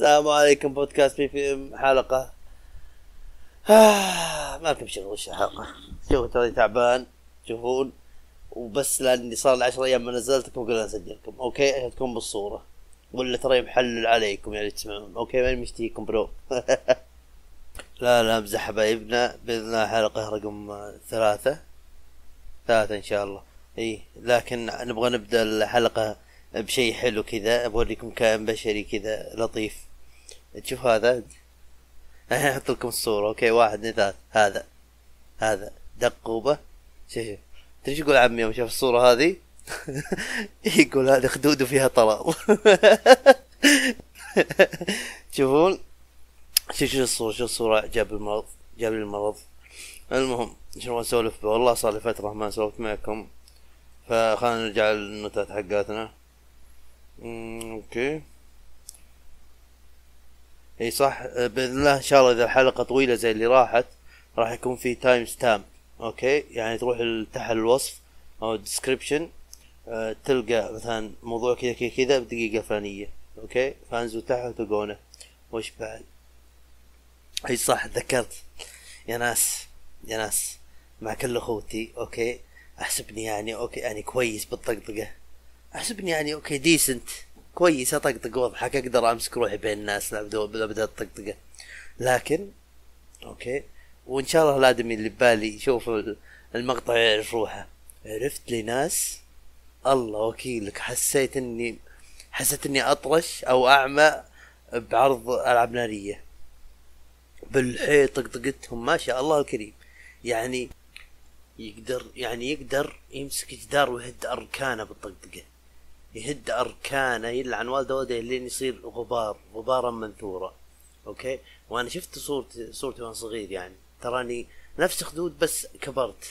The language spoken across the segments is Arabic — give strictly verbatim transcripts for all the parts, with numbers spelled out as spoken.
السلام عليكم. بودكاست بي في ام حلقه آه ما لكم شغل وش الحلقه. شوفوا ترى تعبان تشوفون، وبس لاني صار لي عشرة ايام ما نزلتكم قلنا اسجلكم. اوكي اخذتكم بالصوره ولا ترى محلل عليكم يعني تسمعون. اوكي ما مشتيكم برو. لا لا امزح حبايبنا، باذن الله حلقه رقم ثلاثة ثلاثة ان شاء الله. اي لكن نبغى نبدا الحلقه بشيء حلو كذا، أبوريكم كائن بشري كذا لطيف. تشوف هذا، أنا أحط لكم الصورة. أوكي واحد نثاث، هذا هذا دقوبة. شوف شوف ترى شو يقول عمي يوم شاف الصورة هذه. يقول هذه خدود وفيها طلال. تشوفون شو شو الصورة، شو الصورة جاب المرض، جاب المرض. المهم شنو نسولف به، والله صار لي فترة ما سولفت معكم، فخلنا نرجع للنتات حقاتنا. امم اوكي اي صح، باذن الله ان شاء الله اذا الحلقه طويله زي اللي راحت راح يكون في تايم ستامب. اوكي يعني تروح لتحت الوصف او الديسكربشن أه تلقى مثلا موضوع كذا كذا كذا بدقيقه فلانيه. اوكي فانزلوا تحت تلقونه. وش بعد؟ اي صح تذكرت يا ناس، يا ناس مع كل اخوتي. اوكي احسبني يعني اوكي يعني كويس بالطقطقه، احسبني يعني اوكي ديسنت كويس، اطقطق واضحك، اقدر امسك روحي بين الناس لا ابدا الطقطقه. لكن اوكي وان شاء الله الادمي اللي ببالي يشوف المقطع يعرف روحه. عرفت لي ناس الله وكيلك، حسيت اني حسيت اني اطرش او اعمى بعرض العاب ناريه بالحيط. طقطقتهم ما شاء الله الكريم، يعني يقدر يعني يقدر يمسك جدار ويهد أركانه بالطقطقة، يهد أركانه يلعن والده والده لين يصير غبار، غبارا منثورا. أوكي وأنا شفت صورتي صورتي وأنا صغير، يعني تراني نفس خدود بس كبرت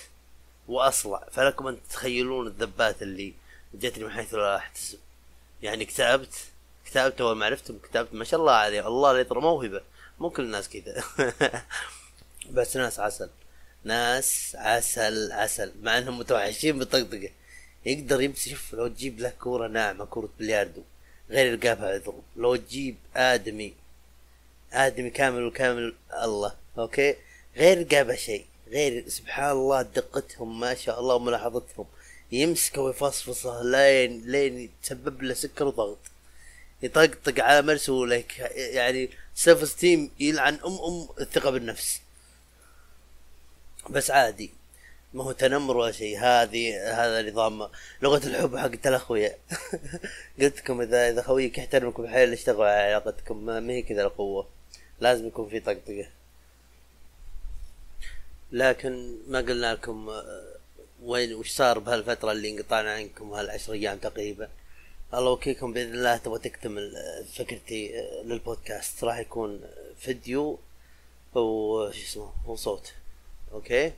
وأصلع. فلكم أن تتخيلون الذبات اللي جتني من حيث لا أحتسب. يعني كتابت كتابت وما عرفت كتابت ما شاء الله عليه، الله لا يطر موهبة، مو كل الناس كذا. بس ناس عسل، ناس عسل عسل، مع انهم متوحشين بالطقطقه. يقدر يمسك، شوف لو تجيب له كوره ناعمه كوره بلياردو غير يلقاها يضرب، لو تجيب ادمي ادمي كامل وكامل الله اوكي غير يلقاها شيء، غير سبحان الله دقتهم ما شاء الله وملاحظتهم، يمسكه ويفصفصه لين لين تسبب له سكر وضغط، يطقطق على مرسوله يعني سيلف ستيم يلعن ام ام الثقه بالنفس. بس عادي ما هو تنمر ولا شيء، هذه هذا نظام لغه الحب حق الاخويا. قلت لكم اذا اذا خويك يحترمكم حيل اشتغلوا على علاقتكم، ما هي كذا القوه، لازم يكون في طقطقه. لكن ما قلنا لكم وين وش صار بهالفتره اللي انقطعنا عنكم، هالعشر ايام تقريبا. الله وكيلكم باذن الله تبغى تكتمل فكرتي للبودكاست، راح يكون فيديو وش اسمه وصوت. اوكي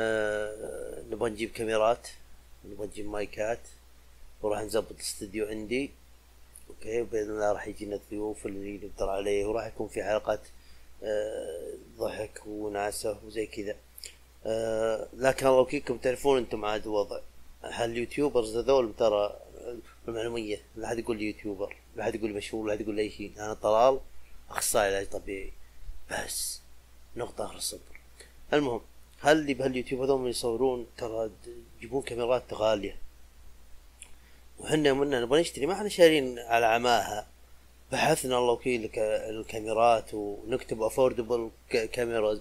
آه، نبغى نجيب كاميرات، نبغى نجيب مايكات، وراح نزبط الاستديو عندي. اوكي باذن الله راح يجينا ضيوف اللي نقدر عليه، وراح يكون في حلقات آه، ضحك وناسه وزي كذا آه، لكن الله يوفقكم. تعرفون انتم عاد وضع هاليوتيوبرز هذول ترى المعلوميه، لا حد يقول يوتيوبر، لا حد يقول مشهور، لا حد يقول اي شيء. انا طلال اخصائي علاج طبيعي بس نقطه رصد. المهم هل اللي بهاليوتيوب هذول يصورون ترى يجيبون كاميرات غاليه، وحنا منا نبغى نشتري، ما احنا شارين على عماها. بحثنا الله وكيلك الكاميرات ونكتب افوردبل كاميرا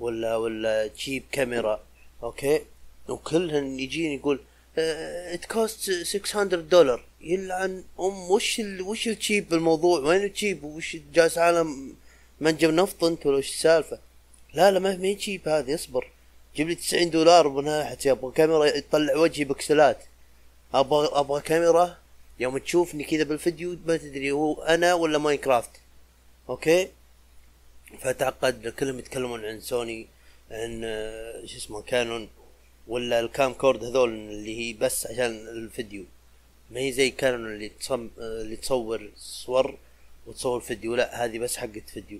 ولا ولا تشيب كاميرا. اوكي وكلهن يجيني يقول ات كوست ستمية دولار، يلعن ام وش ال وش التشيب بالموضوع، وين التشيب وش جالس عالم منجم نفط انت ولا وش السالفه. لا لا ما ما تجيب هذه، اصبر جيب لي تسعين دولار بناحة. ابغى كاميرا تطلع وجهي بكسلات، ابغى ابغى كاميرا يوم تشوفني كذا بالفيديو ما تدري هو انا ولا ماينكرافت. اوكي فتعقد كلهم يتكلمون عن سوني، عن شو اسمه كانون ولا الكام كورد هذول اللي هي بس عشان الفيديو، ما هي زي كانون اللي تصم اللي تصور صور وتصور فيديو، لا هذه بس حقت فيديو.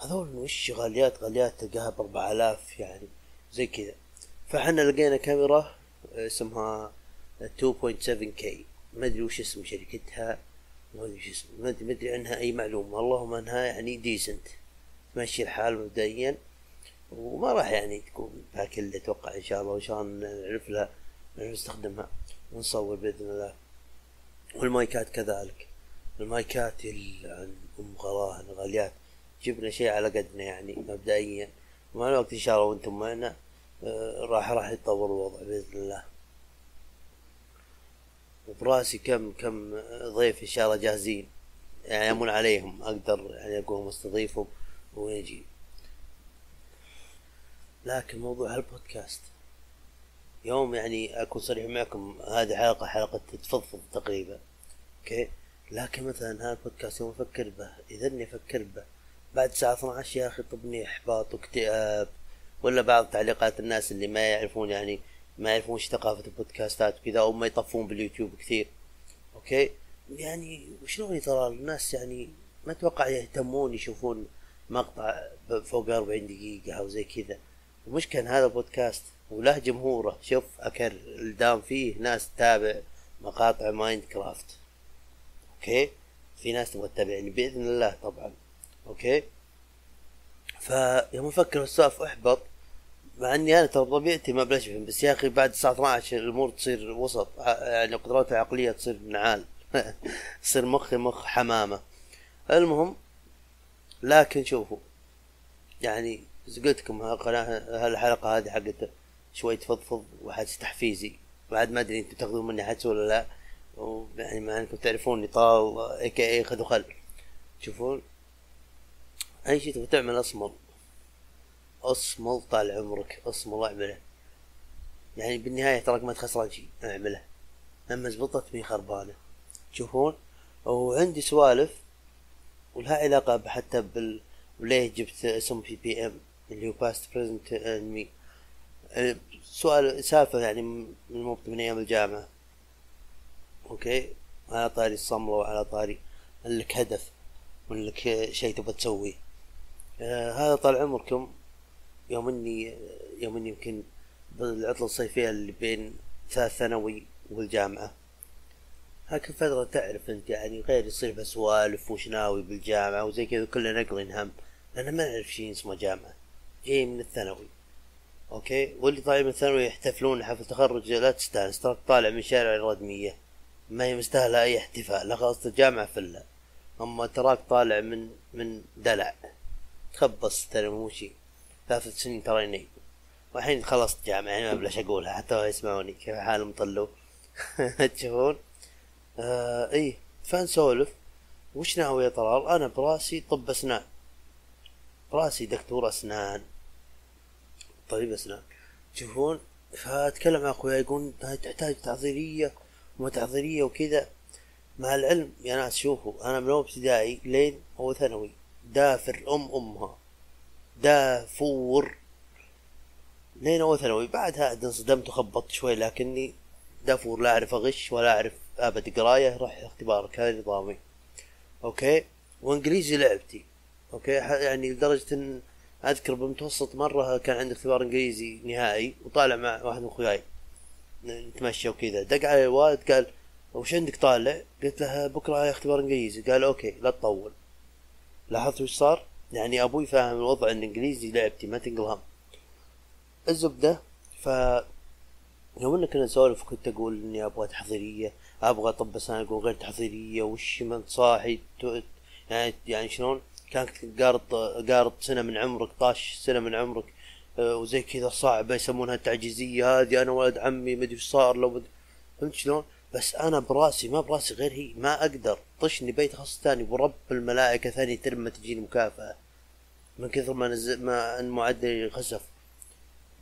هذول وش غاليات غاليات تلقاها باربع الاف يعني زي كذا. فحنا لقينا كاميرا اسمها تو بوينت سفن كي، ما ادري وش اسم شركتها ما جسم ما أدري عنها أي معلومة، اللهم أنها يعني ديسنت تمشي الحال مبدئيا، وما راح يعني تكون بهاك اللي أتوقع إن شاء الله، وشان نعرف لها نستخدمها ونصور بإذن الله. والمايكات كذلك، المايكات عن أم غراهن غاليات جبنا شيء على قدنا يعني مبدئيا، ومع الوقت إن شاء الله وأنتم معنا راح راح يتطور الوضع بإذن الله. وبراسي كم كم ضيف إن شاء الله جاهزين يعني يمون عليهم، أقدر يعني أقوم أستضيفهم ونجي. لكن موضوع هالبودكاست يوم يعني أكون صريح معكم، هذه حلقة حلقة تتفضفض تقريبا أوكي، لكن مثلا هالبودكاست يوم أفكر به إذا إني أفكر به بعد الساعة اثنعش يا أخي طبني إحباط واكتئاب، ولا بعض تعليقات الناس اللي ما يعرفون يعني ما يعرفونش ثقافة البودكاستات وكذا، أو ما يطفون باليوتيوب كثير أوكي، يعني وشلون ترى الناس يعني ما أتوقع يهتمون يشوفون مقطع فوق أربعين دقيقة أو زي كذا. ومش كان هذا بودكاست وله جمهوره، شوف أكر الدام فيه ناس تتابع مقاطع مايند كرافت أوكي، في ناس تبغى تتابعني بإذن الله طبعا أوكي. فيوم أفكر بالسالفة أحبط، مع اني انا طبيعتي ما بلاش فهم، بس يا اخي بعد الساعه اثنعش الامور تصير وسط يعني، قدراتي العقليه تصير نعال تصير مخي مخ حمامه. المهم لكن شوفوا يعني قلتلكم هالحلقه هذه حقت شوي تفضفض وحدث تحفيزي، بعد ما ادري انتم تاخذون مني حدث ولا لا، ويعني مع انكم تعرفوني طال اي كي اي خذ وخل. تشوفون اي شيء تبغى تعمل اصمر اصمل طال عمرك، اصمل اعمله يعني بالنهاية تراك ما تخسران شي، اعمله اما زبطت مي خربانة. تشوفون وعندي سوالف ولها علاقة حتى بال وليه جبت اسم بي بي ام اللي هو past present and me، سؤال سالفة يعني من موقف من ايام الجامعة اوكي، على طاري الصملة وعلى طاري لك هدف ولك شي تبغى تسويه. آه هذا طال عمركم يوم اني يوم اني يمكن بالعطلة الصيفية اللي بين ثالث ثانوي والجامعة، هاك فترة تعرف انت يعني غير يصير بسوالف وش ناوي بالجامعة وزي كذا، كلنا نقلن هم انا ما نعرف شي اسمه جامعة، جاي من الثانوي اوكي، واللي طالع من الثانوي يحتفلون حفل تخرج لا تستانس، ترى طالع من شارع الردمية ما هي مستاهلة اي احتفال، لا خاصة الجامعة فلا، اما تراك طالع من من دلع تخبص ترى مو شي. ثلاث سنين تريني والحين خلصت جامعة يعني ما بلاش أقولها حتى يسمعوني كيف حالهم طلوا تشوفون آه إيه. فنسولف وش ناوي يا طلال، أنا براسي طب أسنان، براسي دكتور أسنان طبيب أسنان تشوفون. فأتكلم مع أخويا يقول تحتاج تعذيرية وما تعذيرية وكذا، مع العلم يا ناس شوفوا أنا من أول ابتدائي لين أول ثانوي دافر أم أمها دافور لين أول ثانوي، بعدها انصدمت وخبطت شوي، لكني دافور لا أعرف أغش ولا أعرف أبد قراية، رح اختبار كان نظامي أوكي، وإنجليزي لعبتي أوكي يعني لدرجة إن أذكر بمتوسط مرة كان عندي اختبار إنجليزي نهائي وطالع مع واحد من أخوياي نتمشى وكذا، دق علي الوالد قال وش عندك طالع؟ قلت له بكرة اختبار إنجليزي، قال أوكي لا تطول. لاحظت وش صار؟ يعني أبوي فاهم الوضع إن إنجليزي لعبتي ما تنقلهم الزبدة. ف يوم إن كنا نسولف كنت أقول إني أبغى تحضيرية، أبغى طب أسنان أقول غير تحضيرية، وش من صاحي ت... يعني يعني شلون كانت قارط قارط سنة من عمرك، طاش سنة من عمرك أه وزي كذا صعبة يسمونها التعجيزية هذه، أنا ولد عمي ما أدري وش صار لو بد... فهمت شلون؟ بس أنا براسي ما براسي غير هي، ما أقدر طشني بيت خاص ثاني ورب الملائكة ثاني ترمى تجيني مكافأة من كثر ما نز ما المعدل خسف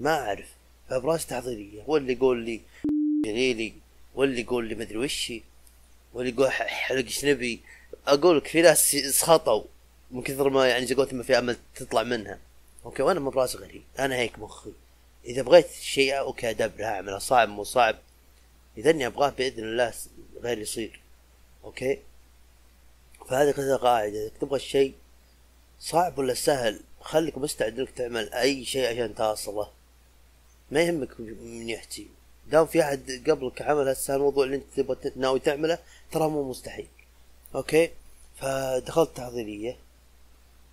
ما أعرف. فبراسي تحضيرية، واللي يقول لي جليلي واللي يقول لي مدري وشي واللي يقول حلق شنبي، أقولك في ناس سخطوا من كثر ما يعني زقوت ما في أمل تطلع منها أوكي، وأنا ما براسي غير هي، أنا هيك مخي إذا بغيت شيء أوكي أدبرها أعمله، صعب مو صعب إذا اني ابغاه باذن الله غير يصير اوكي. فهذه كذا قاعده، اذا تبغى الشيء صعب ولا سهل خليك مستعد انك تعمل اي شيء عشان توصله، ما يهمك من يحكي دام في احد قبلك عمل هسه الموضوع اللي انت تبغى ناوي تعمله ترى مو مستحيل اوكي. فدخلت تحضيرية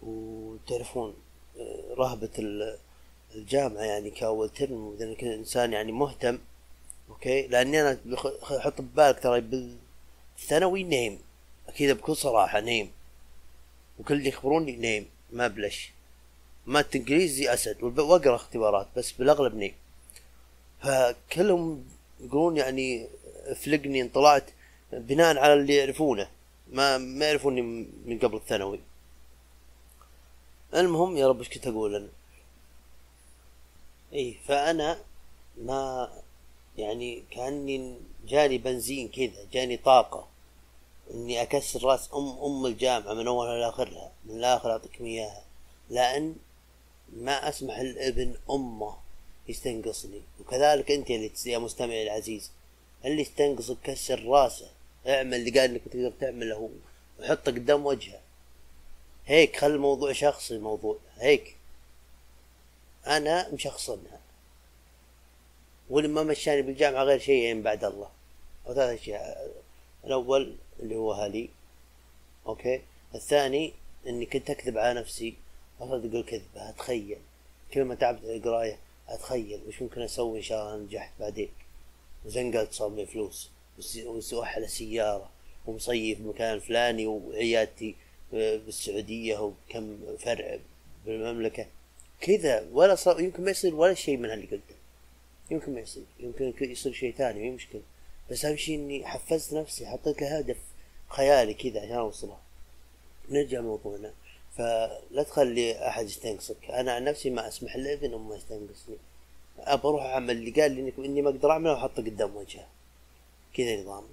وتعرفون رهبة الجامعة يعني كأول ترم، وبعدين كنت انسان يعني مهتم اوكي، لاني انا حط ببالك ترى بالثانوي نايم اكيد بكل صراحة نايم، وكل اللي يخبروني نايم ما بلش، مادة انجليزي اسد واقرا اختبارات بس بالاغلب نايم. فكلهم يقولون يعني افلقني ان طلعت بناء على اللي يعرفونه، ما ما يعرفوني من قبل الثانوي. المهم يا رب ايش كنت اقول انا؟ اي فانا ما يعني كاني جاني بنزين كذا، جاني طاقة اني اكسر راس ام ام الجامعة من اولها لاخرها، من الاخر اعطيكم اياها، لان ما اسمح الابن امه يستنقصني، وكذلك انت اللي يا مستمعي العزيز اللي يستنقصك كسر راسه، اعمل اللي قال انك تقدر تعمله وحطه قدام وجهه، هيك خلي الموضوع شخصي، الموضوع هيك انا مشخصنها. واللي ما مشاني بالجامعة غير شيئين بعد الله او ثلاث اشياء، الاول اللي هو هالي اوكي، الثاني اني كنت اكذب على نفسي اصدق الكذبة، اتخيل كل ما تعبت على القراية اتخيل وش ممكن اسوي ان شاء الله نجحت بعدين، وزنقلت صار لي فلوس وسوح على سيارة ومصيف مكان فلاني وعيادتي بالسعودية وكم فرع بالمملكة كذا، ولا صار يمكن ما يصير ولا شيء من هاللي قلته، يمكن ما يصير، يمكن يصير شيء ثاني مو مشكلة، بس اهم شيء اني حفزت نفسي، حطيت له هدف خيالي كذا عشان اوصله. نرجع لموضوعنا، فلا تخلي احد يستنقصك، انا عن نفسي ما اسمح لابن امه يستنقصني، ابى اروح اعمل اللي قال لي اني ما اقدر اعمله واحطه قدام وجهه كذا نظامي.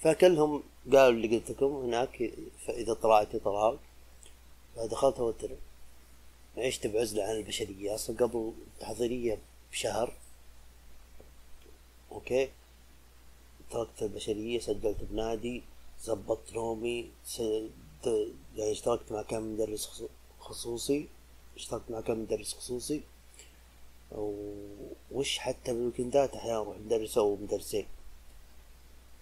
فكلهم قالوا اللي قلت لكم هناك، فاذا طلعت طلعت. فدخلت اول ترم عشت بعزلة عن البشرية اصلا قبل التحضيرية بشهر اوكي، تركت البشرية، سجلت بنادي، زبطت نومي، يعني اشتركت مع كم مدرس خصوصي، اشتركت مع كم مدرس خصوصي وش حتى بالويكندات احيانا اروح مدرس او مدرسين.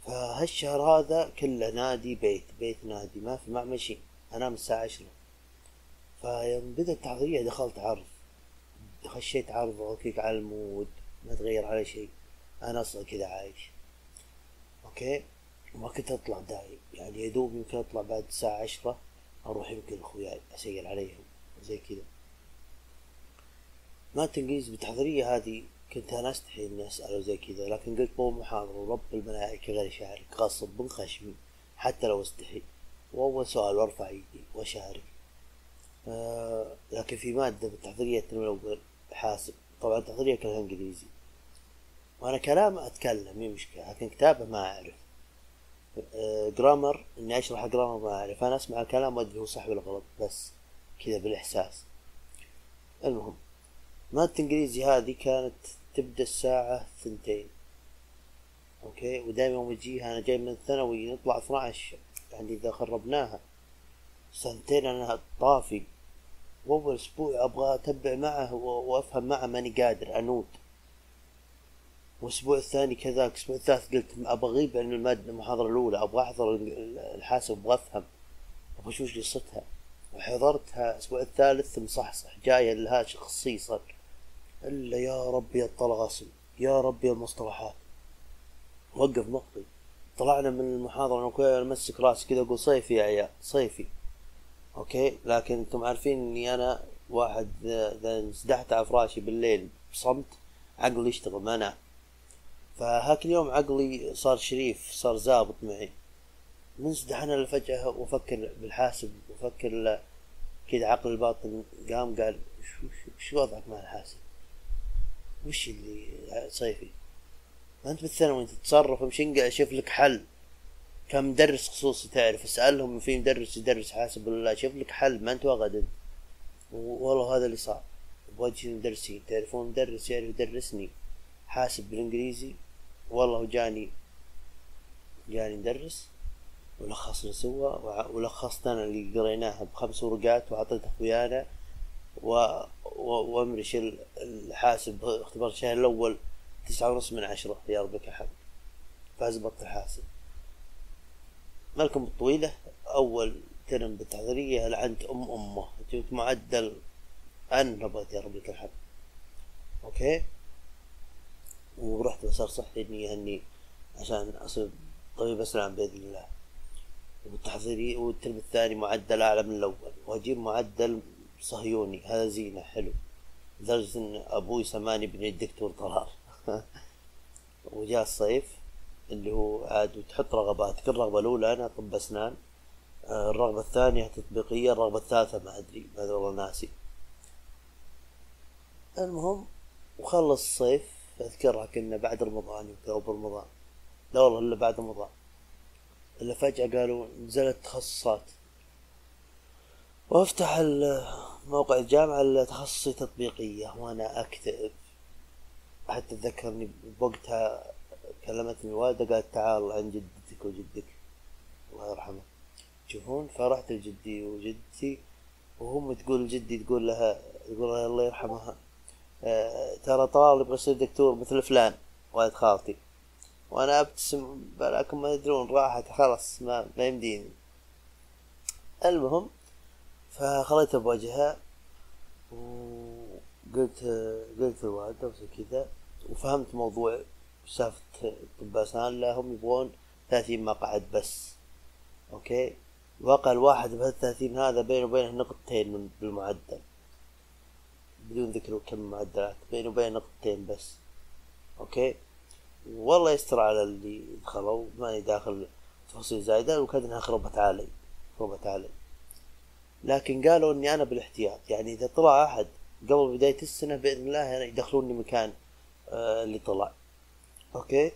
فهالشهر هذا كله نادي بيت بيت نادي، ما في ما عمل شيء، انام الساعة عشرة. فيوم بدأت التحضيرية دخلت عرض، خشيت عرض وكيك على المود ما تغير على شيء، انا اصلا كذا عايش اوكي، ما كنت اطلع دايم يعني، يدوب يمكن اطلع بعد الساعة عشرة اروح يمكن اخوياي اسير عليهم زي كذا. مادة الانجليزي بالتحضيرية هذه كنت انا استحي اني اسأله زي كذا، لكن قلت بو محاضرة ورب الملائكة غير شعرك غصب من خشمي حتى لو استحي، واول سؤال وارفع ايدي واشارك. آه لكن في مادة بالتحضيرية الترم الاول حاسب، طبعا التحضيرية كلها انجليزي وانا كلام اتكلم مي مشكلة، لكن كتابة ما اعرف، جرامر اني اشرح جرامر ما اعرف، انا اسمع الكلام وادري هو صح ولا غلط بس كذا بالاحساس. المهم مادة الانجليزي هذه كانت تبدا الساعة ثنتين اوكي، ودائما يوم اجيها انا جاي من الثانوي نطلع اثناعش يعني اذا خربناها سنتين انا طافي، واول اسبوع ابغى اتبع معه وافهم معه ماني قادر انود، والاسبوع الثاني كذاك، الاسبوع الثالث قلت ابغى اغيب عن المادة المحاضرة الاولى، ابغى احضر الحاسب وافهم ابغى اشوف قصتها، وحضرتها الاسبوع الثالث مصحصح جايه لها خصيصا، الا يا ربي الطلاسم يا ربي المصطلحات، وقف مخي. طلعنا من المحاضرة انا وكذا امسك راسي كذا اقول صيفي يا عيال صيفي اوكي، لكن انتم عارفين اني انا واحد اذا انسدحت على فراشي بالليل بصمت عقلي يشتغل ما انام، فهاك اليوم عقلي صار شريف صار زابط معي، منسدح انا فجأة وافكر بالحاسب وافكر كذا، عقل الباطن قام قال شو شو وضعك مع الحاسب؟ وش اللي صيفي؟ ما انت بالثانوي انت تتصرف مشنقع اشوف لك حل، كان مدرس خصوصي تعرف اسألهم في مدرس يدرس حاسب ولا لا، شوف لك حل ما انت واغد، والله هذا اللي صار بوجه المدرسين، تعرفون مدرس يعرف يدرسني حاسب بالانجليزي، والله جاني جاني مدرس ولخصنا سوا، ولخصت انا اللي قريناها بخمس ورقات واعطيتها اخويانا، وامرش الحاسب اختبار الشهر الاول تسعة ونص من عشرة يا ربك الحمد، فاز بط الحاسب. مالكم بالطويلة، أول ترم بالتحضيرية لعنت أم أمه، جبت معدل أنهبت يا ربي الحمد. أوكي، ورحت مسار صحي إني يهني عشان أصير طبيب أسنان بإذن الله. والتحضيري والترم الثاني معدل أعلى من الأول، وأجيب معدل صهيوني، هذا زينة حلو، لدرجة إن أبوي سماني ابني الدكتور طلال. وجاء الصيف اللي هو عاد تحط رغباتك، الرغبة الأولى أنا طب أسنان، الرغبة الثانية تطبيقية، الرغبة الثالثة ما أدري، هذا والله ناسي. المهم وخلص الصيف، أذكرها كنا بعد رمضان وكذا وبرمضان، لا والله إلا بعد رمضان، إلا فجأة قالوا نزلت تخصصات، وأفتح موقع الجامعة إلا تخصصي تطبيقية، وأنا أكتئب. حتى أتذكرني بوقتها كلمتني والدة قالت تعال عند جدتك وجدك الله يرحمه تشوفون. فرحت لجدي وجدتي، وهم تقول جدي تقول لها تقول لها الله يرحمها أه ترى طالب يصير دكتور مثل فلان والد خالتي، وأنا أبتسم لكن ما يدرون راحت خلاص ما ما يمديني. المهم فخليتها بوجهها وقلت قلت الوالدة وزي كذا، وفهمت موضوع سالفة طب أسنان، لا هم يبغون ثلاثين مقعد بس. أوكي، واقع الواحد بهالثلاثين هذا بينه وبينه نقطتين بالمعدل، بدون ذكر كم معدلات، بينه وبينه نقطتين بس. أوكي، والله يستر على اللي دخلوا، ماني داخل تفاصيل زايدة وكاد إنها خربت علي خربت علي لكن قالوا إني أنا بالاحتياط، يعني إذا طلع أحد قبل بداية السنة بإذن الله يدخلوني مكان آه اللي طلع. أوكي،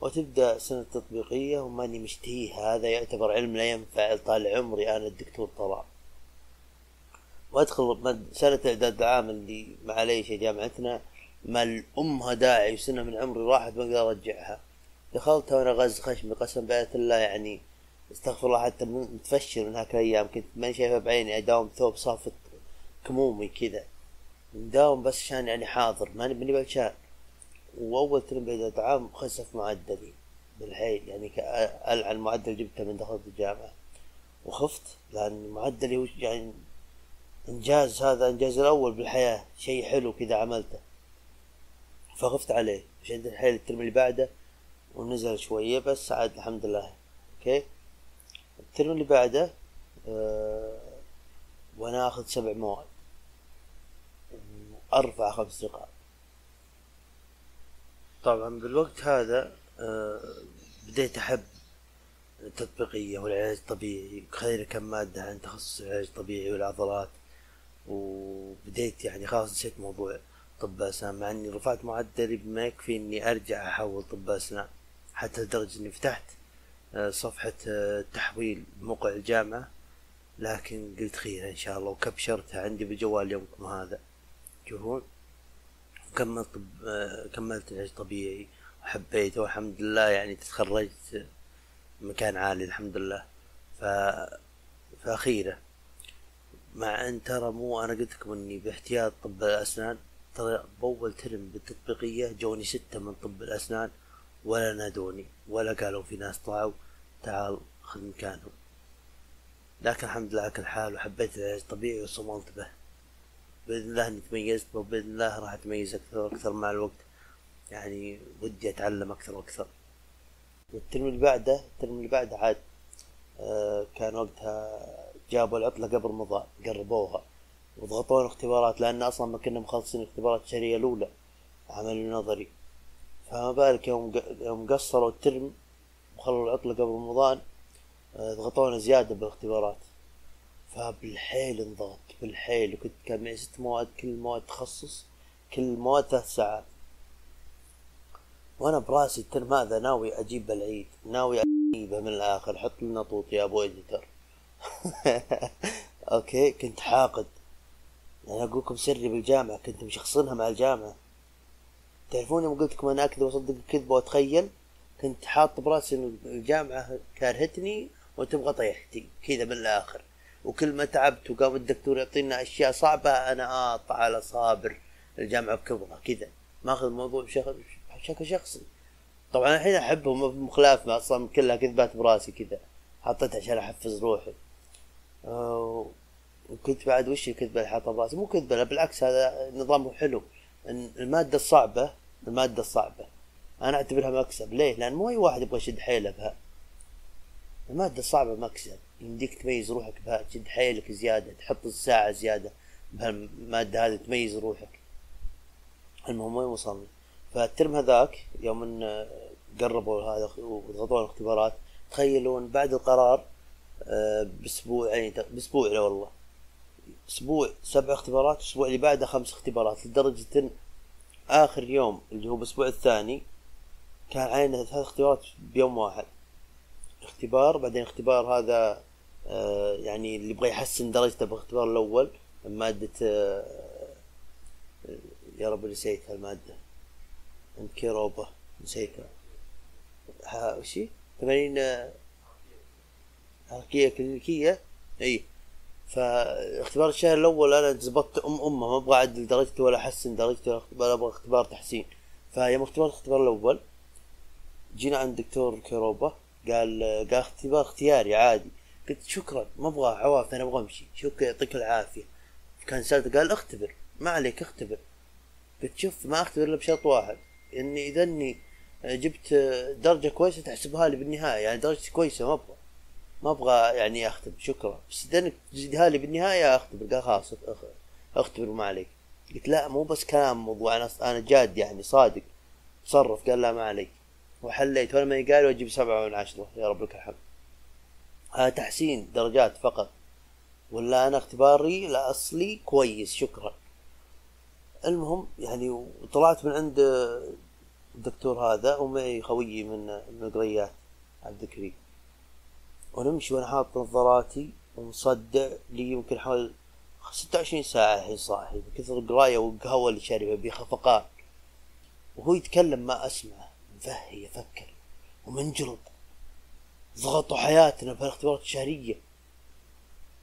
وتبدأ سنة التطبيقية وماني مشتهيها، هذا يعتبر علم لا ينفع طال عمري أنا الدكتور طلع. وأدخل سنة إعداد العام اللي معليش جامعتنا ما الأمها داعي، وسنة من عمري راحت ما أقدر أرجعها. دخلتها وأنا غاز خشمي قسم بآية الله، يعني استغفر الله حتى متفشر من هاك الأيام، كنت ماني شايفها بعيني، أداوم ثوب صافت كمومي كذا، مداوم بس عشان يعني حاضر ماني بني بلشان. وأول ترم بإعداد عام خسف معدلي بالحيل، يعني ألعن معدل جبته من دخلت الجامعة، وخفت لأن معدلي هو يعني إنجاز، هذا إنجاز الأول بالحياة، شيء حلو كذا عملته، فخفت عليه شد الحيل. الترم اللي بعده ونزل شوية بس عاد الحمد لله. أوكي، الترم اللي بعده أه وأنا آخذ سبع مواد وأرفع خمس نقاط. طبعا بالوقت هذا آه بديت أحب التطبيقية والعلاج الطبيعي، خير كم مادة عن تخصص العلاج الطبيعي والعضلات، وبديت يعني خلاص نسيت موضوع طب أسنان، مع إني رفعت معدلي بما يكفي إني أرجع أحول طب أسنان، حتى لدرجة إني فتحت آه صفحة آه تحويل موقع الجامعة، لكن قلت خير إن شاء الله، وكبشرتها عندي بالجوال يومكم هذا تشوفون. كملت كملت العلاج الطبيعي وحبيته والحمد لله، يعني تخرجت مكان عالي الحمد لله. ف فأخيرة، مع أن ترى مو أنا قلت لكم إني باحتياط طب الأسنان، ترى بأول ترم بالتطبيقية جوني ستة من طب الأسنان، ولا نادوني ولا قالوا في ناس طلعوا تعال خذ مكانهم، لكن الحمد لله على كل حال، وحبيت العلاج الطبيعي وصممت به بإذن الله إني تميزت، وبإذن الله راح أتميز أكثر وأكثر مع الوقت، يعني ودي أتعلم أكثر وأكثر. والترم اللي بعده الترم اللي بعده عاد آه كان وقتها جابوا العطلة قبل رمضان، قربوها وضغطونا اختبارات، لأن أصلا ما كنا مخلصين اختبارات الشهرية الأولى عملي نظري، فما بالك يوم يوم قصروا الترم وخلوا العطلة قبل رمضان آه ضغطونا زيادة بالاختبارات، فبالحيل انضغط بالحيل، وكنت كان معي ست مواد، كل مواد تخصص، كل مواد ثلاث ساعات، وانا براسي الترم هذا ناوي اجيب العيد، ناوي اجيبه من الاخر، حط لنا طوط يا ابو اديتر. اوكي، كنت حاقد، يعني اقول لكم سري بالجامعة، كنت مشخصنها مع الجامعة، تعرفون يوم قلت لكم انا اكذب واصدق الكذبة واتخيل، كنت حاط براسي ان الجامعة كارهتني وتبغى طيحتي كذا من الاخر، وكل ما تعبت وقام الدكتور يعطينا اشياء صعبه انا قاطع على صابر الجامعه بكبرها كذا، ماخذ الموضوع بشكل شخصي. طبعا الحين احبهم مخلاف اصلا، كلها كذبات براسي كذا، حطيتها عشان احفز روحي. أه وكنت بعد وش الكذبه اللي حاطها براسي؟ مو كذبه، بالعكس هذا نظامه حلو. الماده الصعبه الماده الصعبه انا اعتبرها مكسب. ليه؟ لان مو اي واحد يبغى يشد حيله بها. الماده الصعبه مكسب، يمديك تميز روحك بها، تشد حيلك زياده، تحط الساعه زياده بهالماده هذه تميز روحك. المهم وين وصلنا؟ فالترم هذاك يوم ان قربوا هذا وضغطوا الاختبارات، تخيلون بعد القرار باسبوع، يعني باسبوع، لا والله اسبوع، سبع اختبارات، الاسبوع اللي بعده خمس اختبارات، لدرجه ان اخر يوم اللي هو بالاسبوع الثاني كان علينا ثلاث اختبارات بيوم واحد. اختبار بعدين اختبار هذا آه يعني اللي يبغى يحسن درجته بالاختبار الاول، ماده آه يا رب نسيتها الماده، انكيروبا نسيتها وشي ثمانين حركيه كلينيكيه. اي فاختبار الشهر الاول انا زبطت ام امه، ما ابغى اعدل درجتي ولا احسن درجتي ولا ابغى اختبار تحسين. فيوم اختبار الاختبار الاول جينا عند دكتور كيروبا، قال قال اختبار اختياري عادي. قلت شكرا ما ابغى عواف، انا ابغى امشي، شكرا يعطيك العافيه. كان سالته قال اختبر ما عليك اختبر. قلت شوف ما اختبر الا بشرط واحد، اني اذا اني جبت درجه كويسه تحسبها لي بالنهايه، يعني درجتي كويسه ما ابغى ما ابغى يعني اختبر شكرا، بس اذا انك تزيدها لي بالنهايه اختبر. قال خلاص اختبر ما عليك. قلت لا مو بس كلام، موضوع انا انا جاد يعني صادق تصرف. قال لا ما عليك. وحليت ولا ما قال، واجيب سبعة من عشرة يا رب لك الحمد. هذا تحسين درجات فقط، ولا انا اختباري الاصلي كويس شكرا. المهم يعني طلعت من عند الدكتور هذا ومعي خويي من من القريات عبد الكريم، ونمشي وانا حاط نظاراتي ومصدع لي يمكن حوالي ستة وعشرين ساعة الحين صاحي بكثر القراية والقهوة اللي شاربها بخفقان، وهو يتكلم ما اسمعه، مفهي يفكر ومنجلط. ضغطوا حياتنا بهالاختبارات الشهرية،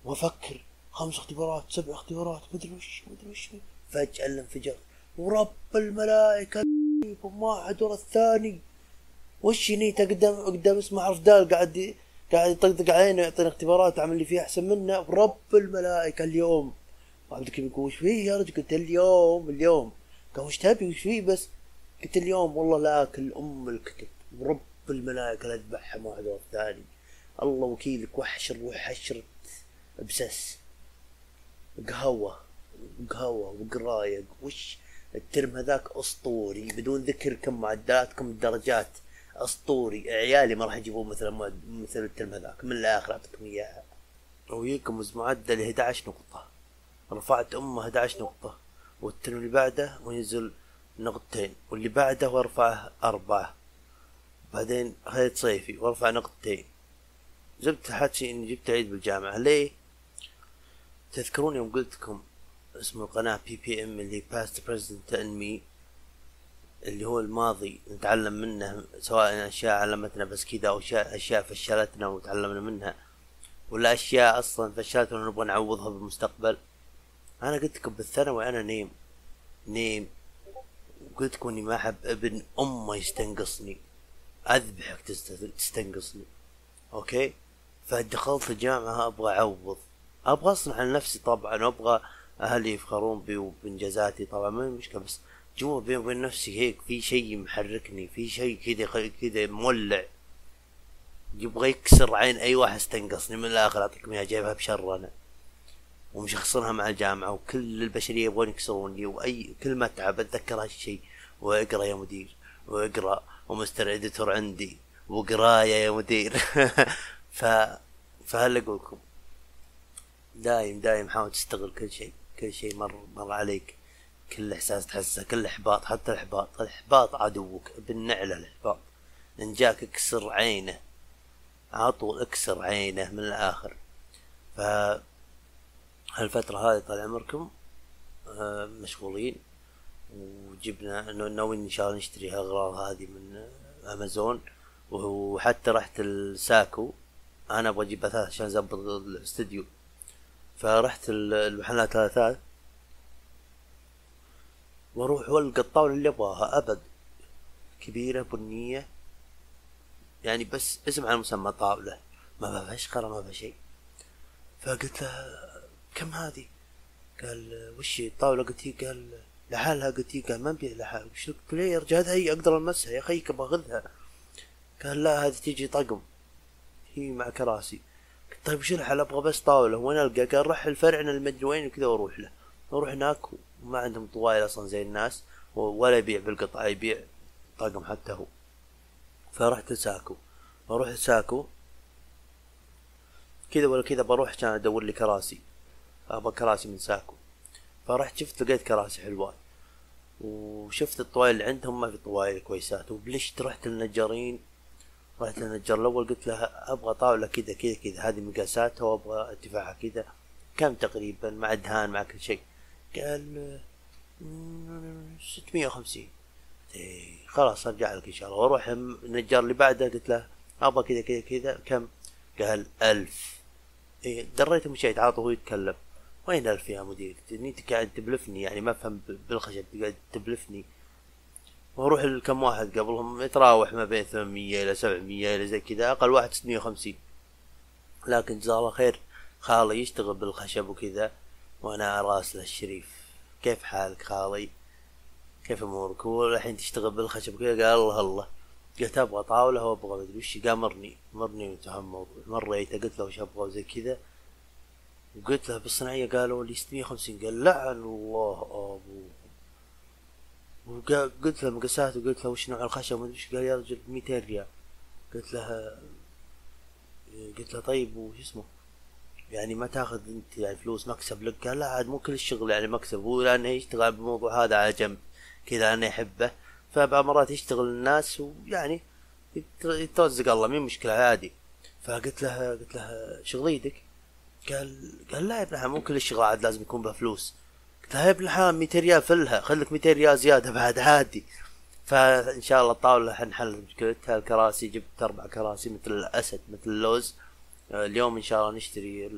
وافكر خمس اختبارات سبع اختبارات مدري وش مدري وش. فجأة انفجرت ورب الملائكة وما عاد ورا الثاني، وش نيته قدام قدام اسمه حرف دال قاعد قاعد يطقطق علينا ويعطينا اختبارات عمل اللي فيها احسن منا. ورب الملائكه اليوم. وعبد الكريم يقول وش فيه يا رجل؟ قلت اليوم اليوم. قال وش تبي وش فيه بس؟ قلت اليوم والله لا اكل ام الكتب، ورب الملائكه لا اذبحهم واحد ورا الثاني، الله وكيلك وحشر وحشره بسس. قهوه قهوه وقرايه. وش الترم هذاك اسطوري، بدون ذكر كم معدلات كم الدرجات اسطوري. عيالي ما راح يجيبون مثل مثل الترم هذاك، من الاخر اعطيكم اياها. وياكم معدل احد عشر نقطة، رفعت امه احد عشر نقطة، والترم اللي بعده وينزل نقطتين، واللي بعده وارفعه اربعة، بعدين خذيت صيفي وارفع نقطتين. جبت حكي اني جبت عيد بالجامعة. ليه؟ تذكرون يوم قلتكم اسم القناة بي بي ام اللي باست بريزنت ان مي، اللي هو الماضي نتعلم منه، سواء اشياء علمتنا بس كذا او اشياء فشلتنا وتعلمنا منها، ولا اشياء اصلا فشلتنا ونبغى نعوضها بالمستقبل. انا قلت لكم بالثانوي انا نيم نيم، وقلت لكم اني ما احب ابن امه يستنقصني، اذبحك تستنقصني. اوكي فدخلت الجامعه ابغى اعوض، ابغى اصنع على نفسي طبعا، وابغى اهلي يفخرون بي وبانجازاتي طبعا ما هي مشكله، بس جوا بيني وبين نفسي هيك في شيء محركني، في شيء كذا كذا مولع يبغى يكسر عين اي واحد استنقصني. من الاخر اعطيكم اياها جايبها بشر انا، ومشخصنها مع الجامعه، وكل البشريه يبغون يكسروني. واي كل ما اتعب اتذكر هالشيء، واقرا يا مدير واقرا، ومستر اديتور عندي وقرايه يا مدير. ف فهل اقولكم دايم دايم حاول تستغل كل شيء، كل شيء مر مر عليك، كل احساس تحسه، كل احباط، حتى الاحباط، الاحباط عدوك بالنعله، الاحباط ان جاك اكسر عينه على طول، اكسر عينه من الاخر. ف هالفتره هذه طال عمركم مشغولين، وجبنا ناويين ان شاء الله نشتري هالاغراض هذه من امازون، وحتى رحت الساكو انا ابغى اجيب اثاث عشان اضبط الاستديو، فرحت المحلات الاثاث واروح والقى الطاوله اللي ابغاها، ابد كبيره بنيه يعني، بس اسم على مسمى طاوله، ما بها فشخرة ما بها شيء. فقلت له كم هذه؟ قال وش الطاولة؟ قلت له قال لحالها. قلت له قال ما نبيع لحالها. قلت له يا رجال هي اقدر المسها يا اخي ابغى اخذها. قال لا هذه تجي طقم هي مع كراسي. قلت طيب وش الحل؟ ابغى بس طاولة وين القى؟ قال روح الفرعنا المدري وين وكذا واروح له. نروح هناك وما عندهم طوايل اصلا زي الناس ولا يبيع بالقطعة يبيع طقم حتى هو. فرحت لساكو، بروح لساكو كذا ولا كذا بروح عشان ادور لي كراسي، ابغى كراسي من ساكو. فرحت شفت لقيت كراسي حلوات وشفت الطوايل اللي عندهم ما في طوايل كويسات. وبلشت رحت للنجارين، رحت للنجار الاول قلت له ابغى طاولة كذا كذا كذا هذه مقاساتها وابغى ارتفاعها كذا كم تقريبا مع دهان مع كل شيء. قال ستمية وخمسين. إيه خلاص ارجع لك ان شاء الله. واروح النجار اللي بعده قلت له ابغى كذا كذا كذا كم؟ قال ألف. إيه دريته مشيت عاطه هو يتكلم. وين ألف يا مدير؟ انت قاعد تبلفني يعني ما افهم بالخشب قاعد تبلفني. واروح لكم واحد قبلهم يتراوح ما بين ثمانمية الى سبعمية الى زي كذا، اقل واحد ستمية وخمسين. لكن جزاه الله خير خالي يشتغل بالخشب وكذا وانا راسله الشريف. كيف حالك خالي؟ كيف امورك؟ والحين تشتغل بالخشب كذا. قال الله الله. قلت ابغى طاوله وابغى مدري وش. قال مرني مرني وتهم مريته. قلت له وش ابغى وزي كذا وقلت له بالصناعيه قالوا لي ستمية وخمسين. قال لعن الله ابوه. وقلت له مقاسات وقلت له وش نوع الخشب ومدري وش. قال يا رجل مئتين ريال. قلت له قلت له طيب وش اسمه يعني ما تاخذ انت يعني فلوس مكسب لك؟ قال لا عاد مو كل الشغل يعني مكسب، هو لانه يشتغل بالموضوع هذا على جنب كذا انا يحبه، فبعض مرات يشتغل الناس ويعني يتوزق الله مين مشكله عادي. فقلت له قلت له شغليتك؟ قال قال لا يا ابن الحلال مو كل الشغل عاد لازم يكون بها فلوس. قلت له يا ابن الحلال مئتين ريال فلها، خليك مئتين ريال زياده بعد عادي. فان شاء الله الطاوله حنحل مشكلتها. الكراسي جبت اربع كراسي مثل الاسد مثل اللوز. اليوم ان شاء الله نشتري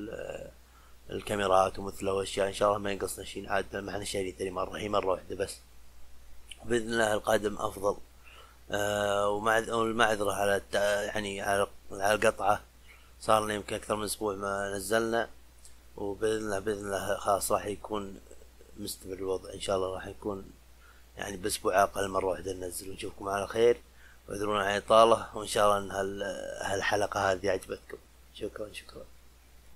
الكاميرات ومثله واشياء ان شاء الله ما ينقصنا شيء عاد، ما احنا شاريين ثاني مره هي مره واحده بس باذن الله القادم افضل. آه والمعذره على يعني على القطعه صار لنا يمكن اكثر من اسبوع ما نزلنا، وباذن الله باذن الله خلاص راح يكون مستمر الوضع ان شاء الله، راح يكون يعني باسبوع اقل مره واحده ننزل. ونشوفكم على خير واعذرونا على الاطاله، وان شاء الله ان هالحلقه هذه عجبتكم. شكرا شكرا.